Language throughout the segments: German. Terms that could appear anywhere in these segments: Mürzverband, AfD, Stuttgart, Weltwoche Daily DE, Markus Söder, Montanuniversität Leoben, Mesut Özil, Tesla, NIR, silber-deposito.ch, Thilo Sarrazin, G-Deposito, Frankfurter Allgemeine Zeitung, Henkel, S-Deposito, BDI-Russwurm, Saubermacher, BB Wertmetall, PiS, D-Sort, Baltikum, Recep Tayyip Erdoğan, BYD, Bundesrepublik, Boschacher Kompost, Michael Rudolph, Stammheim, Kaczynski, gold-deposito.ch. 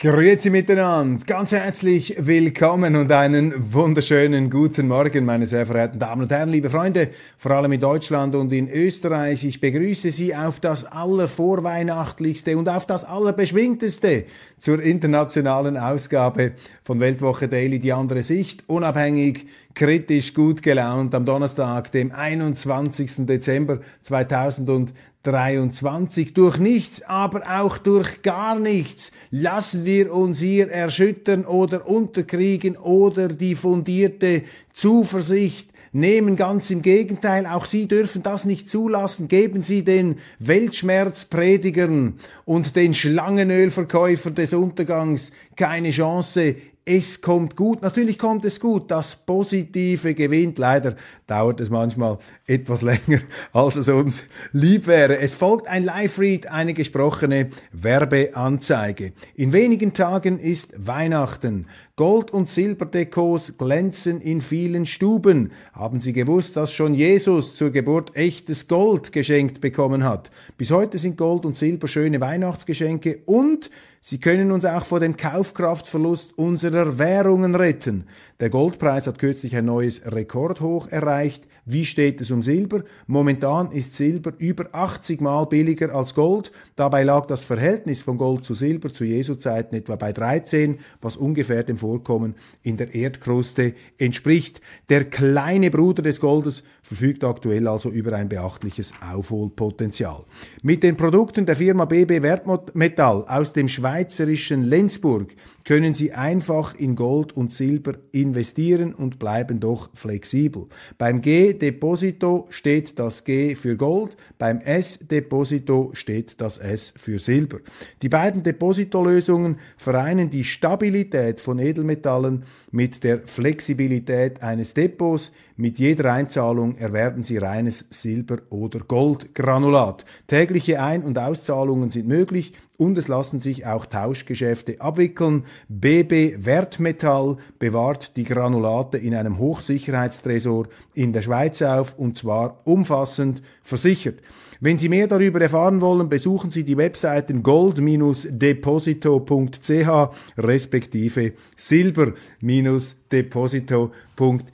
Grüezi miteinander, ganz herzlich willkommen und einen wunderschönen guten Morgen, meine sehr verehrten Damen und Herren, liebe Freunde, vor allem in Deutschland und in Österreich. Ich begrüße Sie auf das allervorweihnachtlichste und auf das allerbeschwingteste zur internationalen Ausgabe von Weltwoche Daily, die andere Sicht, unabhängig, kritisch, gut gelaunt, am Donnerstag, dem 21. Dezember 2023. Durch nichts, aber auch durch gar nichts lassen wir uns hier erschüttern oder unterkriegen oder die fundierte Zuversicht nehmen. Ganz im Gegenteil, auch Sie dürfen das nicht zulassen. Geben Sie den Weltschmerzpredigern und den Schlangenölverkäufern des Untergangs keine Chance. Es kommt gut, natürlich kommt es gut, das Positive gewinnt. Leider dauert es manchmal etwas länger, als es uns lieb wäre. Es folgt ein Live-Read, eine gesprochene Werbeanzeige. In wenigen Tagen ist Weihnachten. Gold- und Silberdepots glänzen in vielen Stuben. Haben Sie gewusst, dass schon Jesus zur Geburt echtes Gold geschenkt bekommen hat? Bis heute sind Gold und Silber schöne Weihnachtsgeschenke und sie können uns auch vor dem Kaufkraftverlust unserer Währungen retten. Der Goldpreis hat kürzlich ein neues Rekordhoch erreicht. Wie steht es um Silber? Momentan ist Silber über 80 Mal billiger als Gold. Dabei lag das Verhältnis von Gold zu Silber zu Jesu Zeiten etwa bei 13, was ungefähr dem Vorkommen in der Erdkruste entspricht. Der kleine Bruder des Goldes verfügt aktuell also über ein beachtliches Aufholpotenzial. Mit den Produkten der Firma BB Wertmetall aus dem schweizerischen Lenzburg können Sie einfach in Gold und Silber investieren und bleiben doch flexibel. Beim G-Deposito steht das G für Gold, beim S-Deposito steht das S für Silber. Die beiden Depositolösungen vereinen die Stabilität von Edelmetallen mit der Flexibilität eines Depots. Mit jeder Einzahlung erwerben Sie reines Silber- oder Goldgranulat. Tägliche Ein- und Auszahlungen sind möglich und es lassen sich auch Tauschgeschäfte abwickeln. BB Wertmetall bewahrt die Granulate in einem Hochsicherheitstresor in der Schweiz auf, und zwar umfassend versichert. Wenn Sie mehr darüber erfahren wollen, besuchen Sie die Webseiten gold-deposito.ch respektive silber-deposito.ch.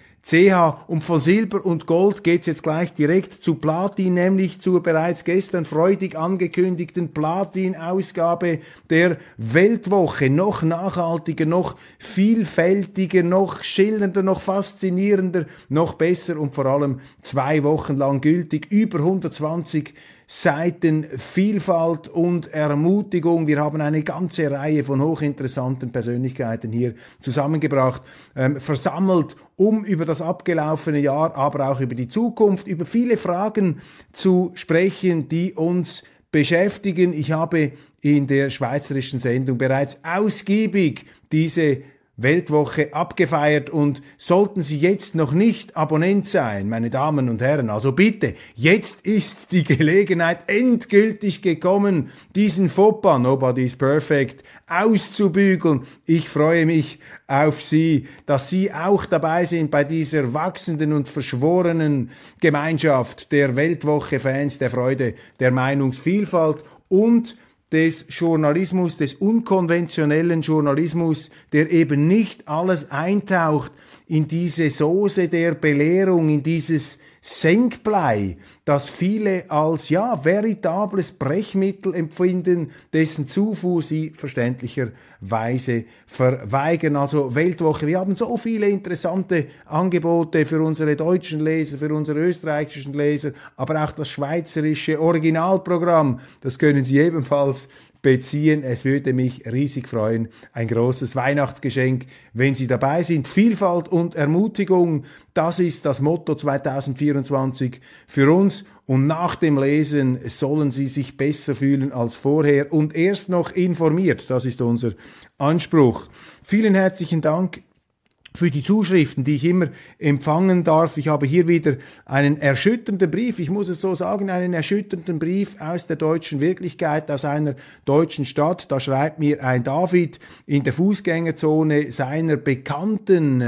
Und von Silber und Gold geht's jetzt gleich direkt zu Platin, nämlich zur bereits gestern freudig angekündigten Platin-Ausgabe der Weltwoche. Noch nachhaltiger, noch vielfältiger, noch schillernder, noch faszinierender, noch besser und vor allem 2 Wochen lang gültig. Über 120 Seiten Vielfalt und Ermutigung. Wir haben eine ganze Reihe von hochinteressanten Persönlichkeiten hier zusammengebracht, versammelt, um über das abgelaufene Jahr, aber auch über die Zukunft, über viele Fragen zu sprechen, die uns beschäftigen. Ich habe in der schweizerischen Sendung bereits ausgiebig diese Weltwoche abgefeiert, und sollten Sie jetzt noch nicht Abonnent sein, meine Damen und Herren, also bitte, jetzt ist die Gelegenheit endgültig gekommen, diesen Fauxpas, nobody is perfect, auszubügeln. Ich freue mich auf Sie, dass Sie auch dabei sind bei dieser wachsenden und verschworenen Gemeinschaft der Weltwoche-Fans, der Freude, der Meinungsvielfalt und des Journalismus, des unkonventionellen Journalismus, der eben nicht alles eintaucht in diese Soße der Belehrung, in dieses Senkblei, das viele als ja veritables Brechmittel empfinden, dessen Zufuhr sie verständlicherweise verweigern. Also Weltwoche, wir haben so viele interessante Angebote für unsere deutschen Leser, für unsere österreichischen Leser, aber auch das schweizerische Originalprogramm, das können Sie ebenfalls beziehen. Es würde mich riesig freuen. Ein großes Weihnachtsgeschenk, wenn Sie dabei sind. Vielfalt und Ermutigung, das ist das Motto 2024 für uns. Und nach dem Lesen sollen Sie sich besser fühlen als vorher und erst noch informiert. Das ist unser Anspruch. Vielen herzlichen Dank für die Zuschriften, die ich immer empfangen darf. Ich habe hier wieder einen erschütternden Brief, ich muss es so sagen, einen erschütternden Brief aus der deutschen Wirklichkeit, aus einer deutschen Stadt. Da schreibt mir ein David, in der Fußgängerzone seiner bekannten,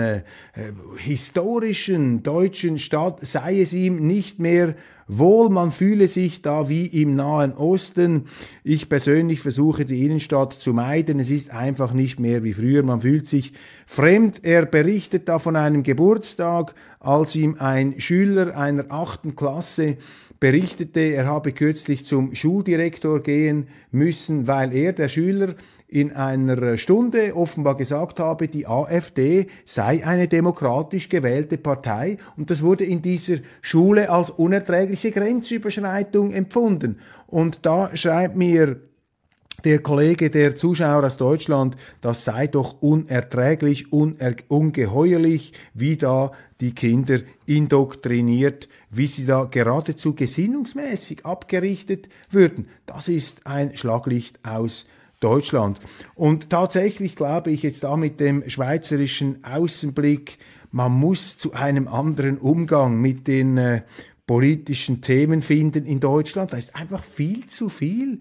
historischen deutschen Stadt sei es ihm nicht mehr wohl, man fühle sich da wie im Nahen Osten. Ich persönlich versuche, die Innenstadt zu meiden. Es ist einfach nicht mehr wie früher. Man fühlt sich fremd. Er berichtet da von einem Geburtstag, als ihm ein Schüler einer 8. Klasse berichtete, er habe kürzlich zum Schuldirektor gehen müssen, weil er, der Schüler, in einer Stunde offenbar gesagt habe, die AfD sei eine demokratisch gewählte Partei, und das wurde in dieser Schule als unerträgliche Grenzüberschreitung empfunden. Und da schreibt mir der Kollege, der Zuschauer aus Deutschland, das sei doch unerträglich, ungeheuerlich, wie da die Kinder indoktriniert, wie sie da geradezu gesinnungsmäßig abgerichtet würden. Das ist ein Schlaglicht aus Deutschland. Und tatsächlich glaube ich jetzt da mit dem schweizerischen Außenblick, man muss zu einem anderen Umgang mit den politischen Themen finden in Deutschland. Da ist einfach viel zu viel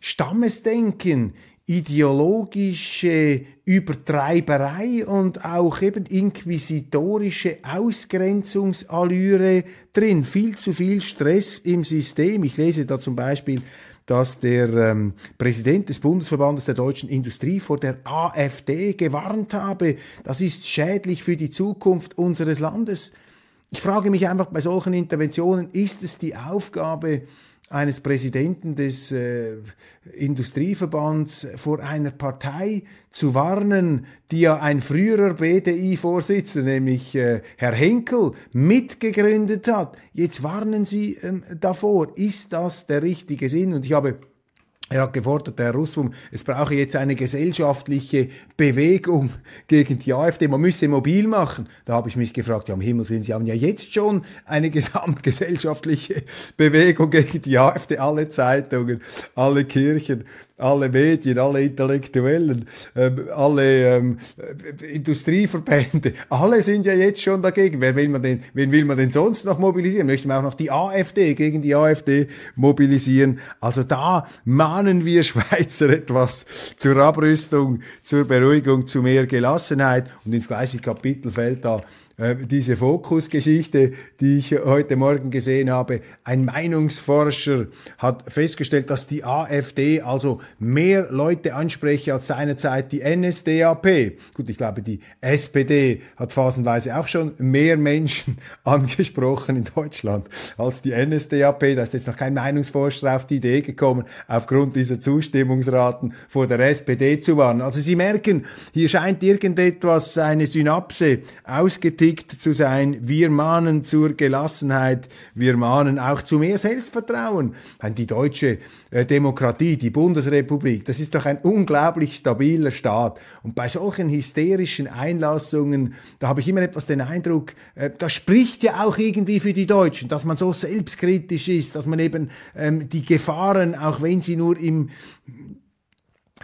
Stammesdenken, ideologische Übertreiberei und auch eben inquisitorische Ausgrenzungsallüre drin. Viel zu viel Stress im System. Ich lese da zum Beispiel, dass der Präsident des Bundesverbandes der deutschen Industrie vor der AfD gewarnt habe. Das ist schädlich für die Zukunft unseres Landes. Ich frage mich einfach bei solchen Interventionen, ist es die Aufgabe eines Präsidenten des Industrieverbands vor einer Partei zu warnen, die ja ein früherer BDI-Vorsitzender, nämlich Herr Henkel, mitgegründet hat. Jetzt warnen Sie davor. Ist das der richtige Sinn? Und er hat gefordert, Herr Russwurm, es brauche jetzt eine gesellschaftliche Bewegung gegen die AfD. Man müsse mobil machen. Da habe ich mich gefragt, ja, um Himmels Willen, Sie haben ja jetzt schon eine gesamtgesellschaftliche Bewegung gegen die AfD. Alle Zeitungen, alle Kirchen, alle Medien, alle Intellektuellen, alle Industrieverbände, alle sind ja jetzt schon dagegen. Wen will man denn sonst noch mobilisieren? Möchte man auch noch die AfD gegen die AfD mobilisieren? Also da mahnen wir Schweizer etwas zur Abrüstung, zur Beruhigung, zu mehr Gelassenheit. Und ins gleiche Kapitel fällt da diese Fokusgeschichte, die ich heute Morgen gesehen habe. Ein Meinungsforscher hat festgestellt, dass die AfD also mehr Leute anspreche als seinerzeit die NSDAP. Gut, ich glaube, die SPD hat phasenweise auch schon mehr Menschen angesprochen in Deutschland als die NSDAP. Da ist jetzt noch kein Meinungsforscher auf die Idee gekommen, aufgrund dieser Zustimmungsraten vor der SPD zu warnen. Also Sie merken, hier scheint irgendetwas, eine Synapse ausgetickt zu sein. Wir mahnen zur Gelassenheit, wir mahnen auch zu mehr Selbstvertrauen. Die deutsche Demokratie, die Bundesrepublik, das ist doch ein unglaublich stabiler Staat. Und bei solchen hysterischen Einlassungen, da habe ich immer etwas den Eindruck, das spricht ja auch irgendwie für die Deutschen, dass man so selbstkritisch ist, dass man eben die Gefahren, auch wenn sie nur im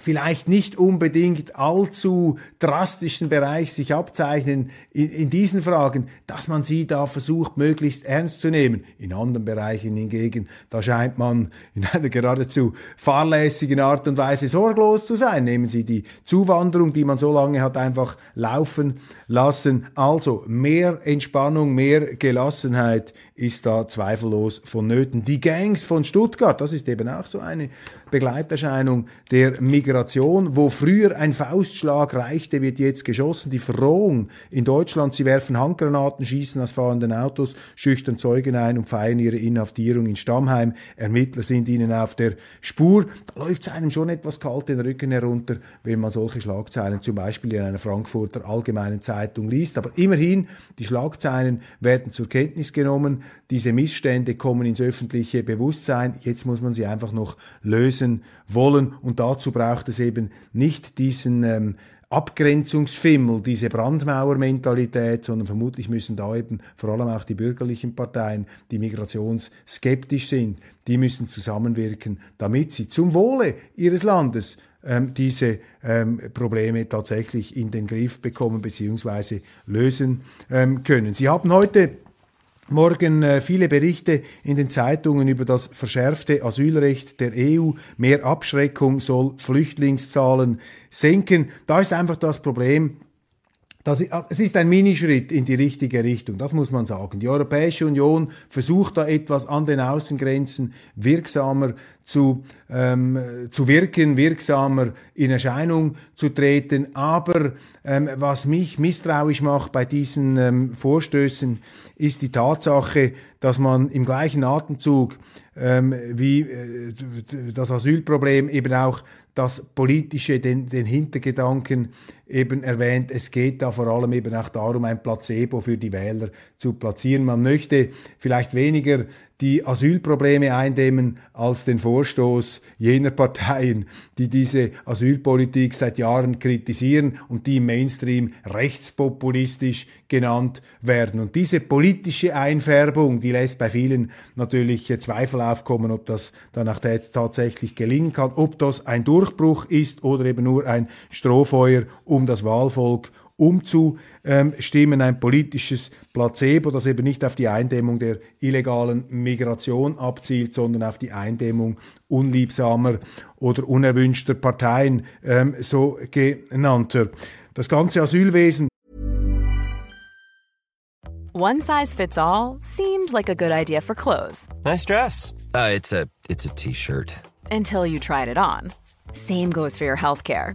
vielleicht nicht unbedingt allzu drastischen Bereich sich abzeichnen, in diesen Fragen, dass man sie da versucht, möglichst ernst zu nehmen. In anderen Bereichen hingegen, da scheint man in einer geradezu fahrlässigen Art und Weise sorglos zu sein. Nehmen Sie die Zuwanderung, die man so lange hat einfach laufen lassen. Also mehr Entspannung, mehr Gelassenheit ist da zweifellos vonnöten. Die Gangs von Stuttgart, das ist eben auch so eine Begleiterscheinung der Migration. Wo früher ein Faustschlag reichte, wird jetzt geschossen. Die Verrohung in Deutschland, sie werfen Handgranaten, schießen aus fahrenden Autos, schüchtern Zeugen ein und feiern ihre Inhaftierung in Stammheim. Ermittler sind ihnen auf der Spur. Da läuft es einem schon etwas kalt den Rücken herunter, wenn man solche Schlagzeilen zum Beispiel in einer Frankfurter Allgemeinen Zeitung liest. Aber immerhin, die Schlagzeilen werden zur Kenntnis genommen. Diese Missstände kommen ins öffentliche Bewusstsein. Jetzt muss man sie einfach noch lösen wollen. Und dazu braucht es eben nicht diesen Abgrenzungsfimmel, diese Brandmauermentalität, sondern vermutlich müssen da eben vor allem auch die bürgerlichen Parteien, die migrationsskeptisch sind, die müssen zusammenwirken, damit sie zum Wohle ihres Landes diese Probleme tatsächlich in den Griff bekommen bzw. lösen können. Sie haben heute Morgen viele Berichte in den Zeitungen über das verschärfte Asylrecht der EU. Mehr Abschreckung soll Flüchtlingszahlen senken. Da ist einfach das Problem, es ist ein Minischritt in die richtige Richtung, das muss man sagen. Die Europäische Union versucht da etwas an den Außengrenzen wirksamer zu wirken, wirksamer in Erscheinung zu treten. Aber was mich misstrauisch macht bei diesen Vorstößen, ist die Tatsache, dass man im gleichen Atemzug wie das Asylproblem eben auch das Politische, den Hintergedanken eben erwähnt. Es geht da vor allem eben auch darum, ein Placebo für die Wähler zu platzieren. Man möchte vielleicht weniger die Asylprobleme eindämmen als den Vorstoß jener Parteien, die diese Asylpolitik seit Jahren kritisieren und die im Mainstream rechtspopulistisch genannt werden. Und diese politische Einfärbung, die lässt bei vielen natürlich Zweifel aufkommen, ob das danach tatsächlich gelingen kann, ob das ein Durchbruch ist oder eben nur ein Strohfeuer, um das Wahlvolk umzustimmen, ein politisches Placebo, das eben nicht auf die Eindämmung der illegalen Migration abzielt, sondern auf die Eindämmung unliebsamer oder unerwünschter Parteien, so genannter. Das ganze Asylwesen. One size fits all seemed like a good idea for clothes. Nice dress. It's a T-Shirt. Until you tried it on. Same goes for your healthcare.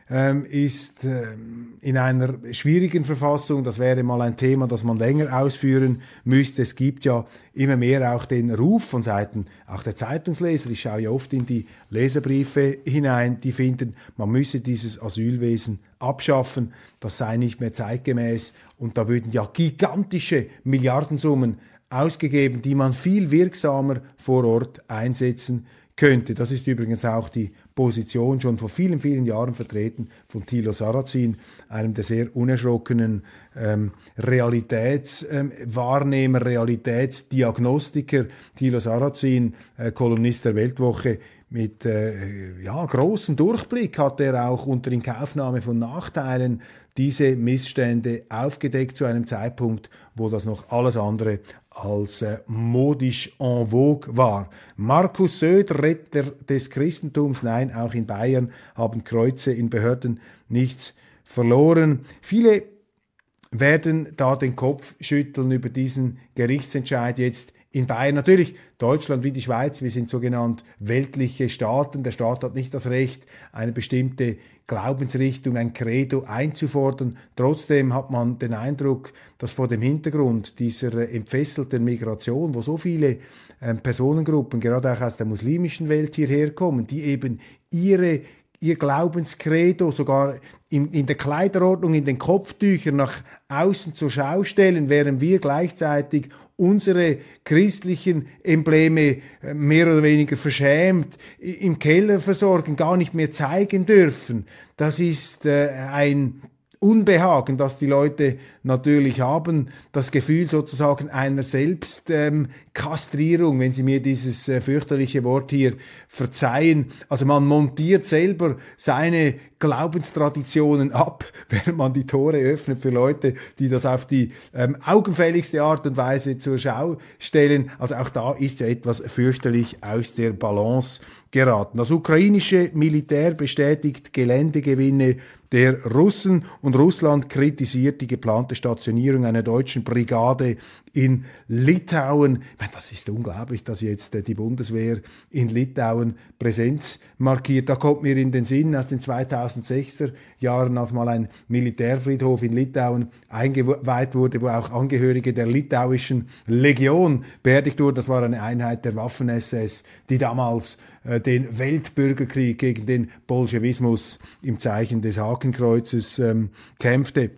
ist in einer schwierigen Verfassung, das wäre mal ein Thema, das man länger ausführen müsste. Es gibt ja immer mehr auch den Ruf von Seiten auch der Zeitungsleser, ich schaue ja oft in die Leserbriefe hinein, die finden, man müsse dieses Asylwesen abschaffen, das sei nicht mehr zeitgemäß und da würden ja gigantische Milliardensummen ausgegeben, die man viel wirksamer vor Ort einsetzen könnte. Das ist übrigens auch die Position schon vor vielen, vielen Jahren vertreten von Thilo Sarrazin, einem der sehr unerschrockenen Realitätswahrnehmer, Realitätsdiagnostiker. Thilo Sarrazin, Kolumnist der Weltwoche, mit großem Durchblick hat er auch unter Inkaufnahme von Nachteilen diese Missstände aufgedeckt zu einem Zeitpunkt, wo das noch alles andere als modisch en vogue war. Markus Söder, Retter des Christentums, nein, auch in Bayern haben Kreuze in Behörden nichts verloren. Viele werden da den Kopf schütteln über diesen Gerichtsentscheid jetzt in Bayern. Natürlich, Deutschland wie die Schweiz, wir sind sogenannt weltliche Staaten. Der Staat hat nicht das Recht, eine bestimmte Glaubensrichtung, ein Credo einzufordern. Trotzdem hat man den Eindruck, dass vor dem Hintergrund dieser entfesselten Migration, wo so viele Personengruppen, gerade auch aus der muslimischen Welt hierher kommen, die eben ihr Glaubenskredo sogar in der Kleiderordnung, in den Kopftüchern nach außen zur Schau stellen, während wir gleichzeitig unsere christlichen Embleme mehr oder weniger verschämt im Keller versorgen, gar nicht mehr zeigen dürfen. Das ist ein Unbehagen, das die Leute natürlich haben, das Gefühl sozusagen einer Selbstkastrierung, wenn Sie mir dieses fürchterliche Wort hier verzeihen. Also man montiert selber seine Glaubenstraditionen ab, während man die Tore öffnet für Leute, die das auf die augenfälligste Art und Weise zur Schau stellen. Also auch da ist ja etwas fürchterlich aus der Balance geraten. Das ukrainische Militär bestätigt Geländegewinne der Russen und Russland kritisiert die geplante Stationierung einer deutschen Brigade in Litauen. Ich meine, das ist unglaublich, dass jetzt die Bundeswehr in Litauen Präsenz markiert. Da kommt mir in den Sinn aus den 2006er Jahren, als mal ein Militärfriedhof in Litauen eingeweiht wurde, wo auch Angehörige der litauischen Legion beerdigt wurden. Das war eine Einheit der Waffen-SS, die damals den Weltbürgerkrieg gegen den Bolschewismus im Zeichen des Hakenkreuzes kämpfte.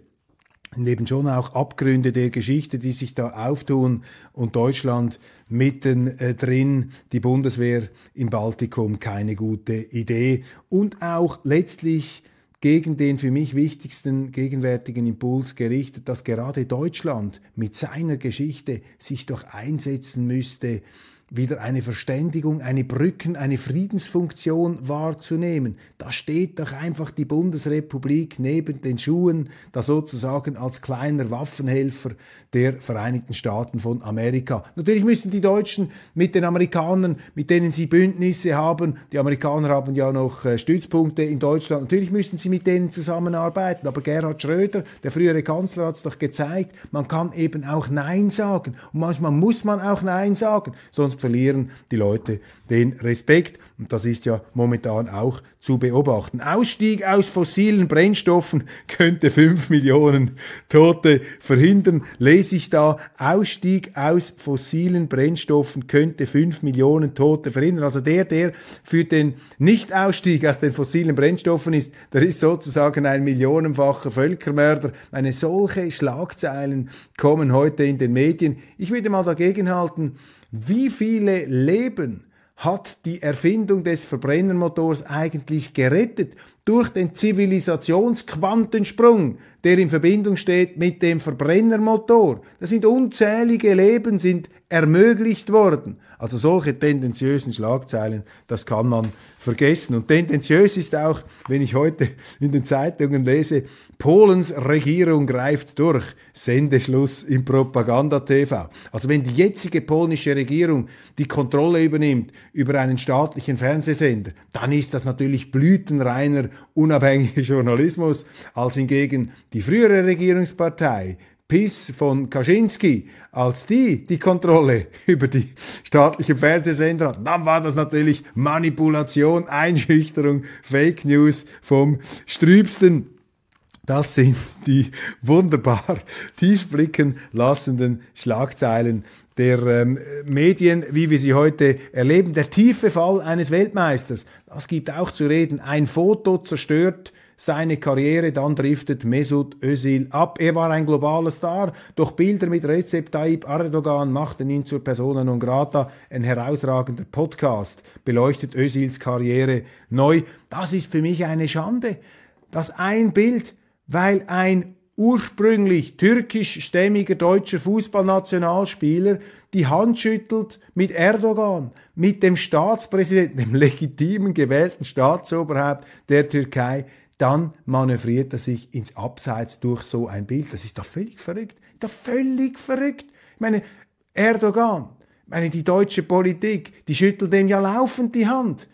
Und eben schon auch Abgründe der Geschichte, die sich da auftun und Deutschland mitten drin, die Bundeswehr im Baltikum, keine gute Idee. Und auch letztlich gegen den für mich wichtigsten gegenwärtigen Impuls gerichtet, dass gerade Deutschland mit seiner Geschichte sich doch einsetzen müsste, wieder eine Verständigung, eine Brücken, eine Friedensfunktion wahrzunehmen. Da steht doch einfach die Bundesrepublik neben den Schuhen, da sozusagen als kleiner Waffenhelfer der Vereinigten Staaten von Amerika. Natürlich müssen die Deutschen mit den Amerikanern, mit denen sie Bündnisse haben, die Amerikaner haben ja noch Stützpunkte in Deutschland, natürlich müssen sie mit denen zusammenarbeiten. Aber Gerhard Schröder, der frühere Kanzler, hat es doch gezeigt, man kann eben auch Nein sagen. Und manchmal muss man auch Nein sagen, sonst verlieren die Leute den Respekt. Und das ist ja momentan auch zu beobachten. Ausstieg aus fossilen Brennstoffen könnte 5 Millionen Tote verhindern. Lese ich da, Ausstieg aus fossilen Brennstoffen könnte 5 Millionen Tote verhindern. Also der für den Nicht-Ausstieg aus den fossilen Brennstoffen ist, der ist sozusagen ein millionenfacher Völkermörder. Eine solche Schlagzeilen kommen heute in den Medien. Ich würde mal dagegenhalten, wie viele Leben hat die Erfindung des Verbrennermotors eigentlich gerettet durch den Zivilisationsquantensprung, der in Verbindung steht mit dem Verbrennermotor? Da sind unzählige Leben sind ermöglicht worden. Also solche tendenziösen Schlagzeilen, das kann man vergessen. Und tendenziös ist auch, wenn ich heute in den Zeitungen lese, Polens Regierung greift durch, Sendeschluss im Propaganda-TV. Also wenn die jetzige polnische Regierung die Kontrolle übernimmt über einen staatlichen Fernsehsender, dann ist das natürlich blütenreiner, unabhängiger Journalismus, als hingegen die frühere Regierungspartei, PiS von Kaczynski, als die Kontrolle über die staatlichen Fernsehsender hatten, dann war das natürlich Manipulation, Einschüchterung, Fake News vom Strübsten. Das sind die wunderbar tiefblicken lassenden Schlagzeilen der Medien, wie wir sie heute erleben. Der tiefe Fall eines Weltmeisters, das gibt auch zu reden. Ein Foto zerstört seine Karriere, dann driftet Mesut Özil ab. Er war ein globaler Star, doch Bilder mit Recep Tayyip Erdoğan machten ihn zur Persona non grata. Ein herausragender Podcast beleuchtet Özils Karriere neu. Das ist für mich eine Schande, dass ein Bild, weil ein ursprünglich türkischstämmiger deutscher Fußballnationalspieler die Hand schüttelt mit Erdogan, mit dem Staatspräsidenten, dem legitimen gewählten Staatsoberhaupt der Türkei, dann manövriert er sich ins Abseits durch so ein Bild. Das ist doch völlig verrückt. Ich meine, Erdogan, die deutsche Politik, die schüttelt dem ja laufend die Hand.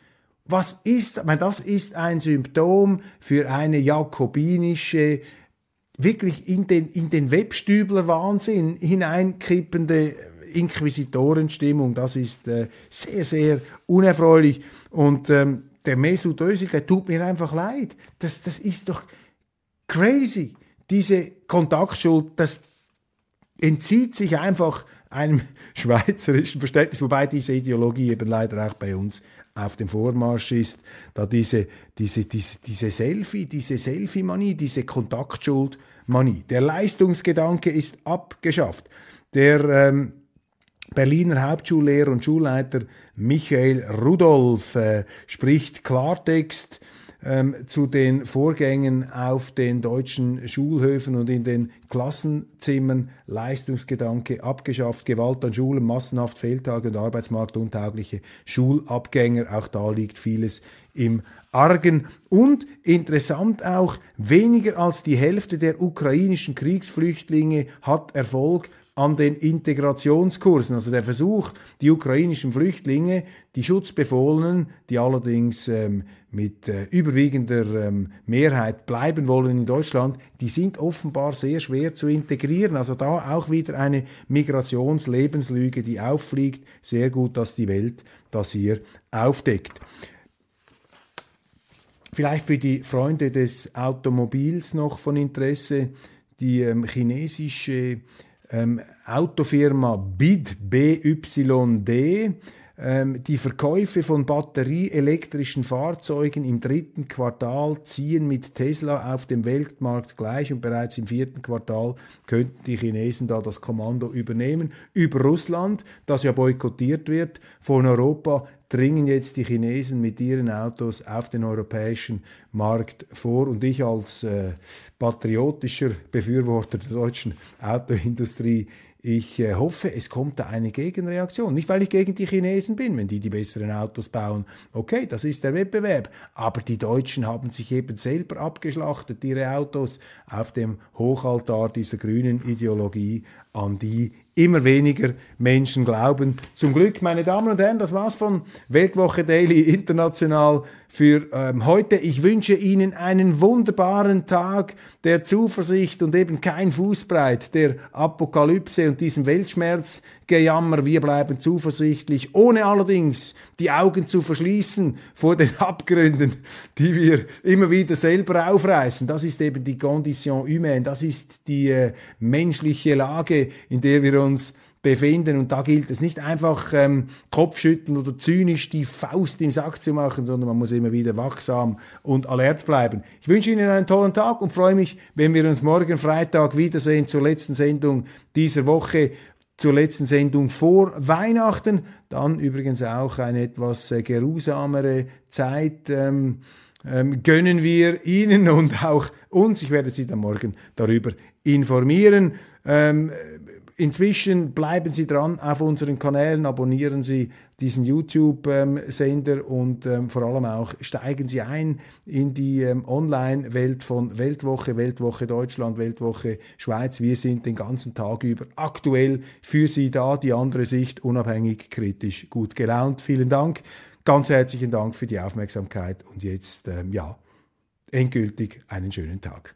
Was ist, das ist ein Symptom für eine jakobinische, wirklich in den Webstübler-Wahnsinn hineinkippende Inquisitorenstimmung. Das ist sehr, sehr unerfreulich. Und der Mesut Özil, der tut mir einfach leid. Das ist doch crazy. Diese Kontaktschuld, das entzieht sich einfach einem schweizerischen Verständnis, wobei diese Ideologie eben leider auch bei uns auf dem Vormarsch ist, da diese Selfie-Manie, diese Kontaktschuld-Manie. Der Leistungsgedanke ist abgeschafft. Der Berliner Hauptschullehrer und Schulleiter Michael Rudolph spricht Klartext zu den Vorgängen auf den deutschen Schulhöfen und in den Klassenzimmern, Leistungsgedanke abgeschafft, Gewalt an Schulen, massenhaft Fehltage und arbeitsmarktuntaugliche Schulabgänger. Auch da liegt vieles im Argen. Und interessant auch, weniger als die Hälfte der ukrainischen Kriegsflüchtlinge hat Erfolg an den Integrationskursen, also der Versuch, die ukrainischen Flüchtlinge, die Schutzbefohlenen, die allerdings mit überwiegender Mehrheit bleiben wollen in Deutschland, die sind offenbar sehr schwer zu integrieren. Also da auch wieder eine Migrationslebenslüge, die auffliegt. Sehr gut, dass die Welt das hier aufdeckt. Vielleicht für die Freunde des Automobils noch von Interesse, die chinesische Autofirma BYD, die Verkäufe von batterieelektrischen Fahrzeugen im 3. Quartal ziehen mit Tesla auf dem Weltmarkt gleich und bereits im 4. Quartal könnten die Chinesen da das Kommando übernehmen. Über Russland, das ja boykottiert wird von Europa, dringen jetzt die Chinesen mit ihren Autos auf den europäischen Markt vor. Und ich als patriotischer Befürworter der deutschen Autoindustrie, ich hoffe, es kommt da eine Gegenreaktion. Nicht, weil ich gegen die Chinesen bin, wenn die die besseren Autos bauen. Okay, das ist der Wettbewerb. Aber die Deutschen haben sich eben selber abgeschlachtet, ihre Autos auf dem Hochaltar dieser grünen Ideologie, an die immer weniger Menschen glauben. Zum Glück, meine Damen und Herren, das war's von Weltwoche Daily International für heute. Ich wünsche Ihnen einen wunderbaren Tag der Zuversicht und eben kein Fußbreit der Apokalypse und diesem Weltschmerzgejammer. Wir bleiben zuversichtlich, ohne allerdings die Augen zu verschließen vor den Abgründen, die wir immer wieder selber aufreißen. Das ist eben die Condition humaine, das ist die menschliche Lage, in der wir uns befinden. Und da gilt es nicht einfach Kopfschütteln oder zynisch die Faust im Sack zu machen, sondern man muss immer wieder wachsam und alert bleiben. Ich wünsche Ihnen einen tollen Tag und freue mich, wenn wir uns morgen Freitag wiedersehen zur letzten Sendung dieser Woche, zur letzten Sendung vor Weihnachten. Dann übrigens auch eine etwas geruhsamere Zeit gönnen wir Ihnen und auch uns. Ich werde Sie dann morgen darüber informieren. Inzwischen bleiben Sie dran auf unseren Kanälen, abonnieren Sie diesen YouTube-Sender und vor allem auch steigen Sie ein in die Online-Welt von Weltwoche, Weltwoche Deutschland, Weltwoche Schweiz. Wir sind den ganzen Tag über aktuell für Sie da, die andere Sicht, unabhängig, kritisch, gut gelaunt. Vielen Dank, ganz herzlichen Dank für die Aufmerksamkeit und jetzt, endgültig einen schönen Tag.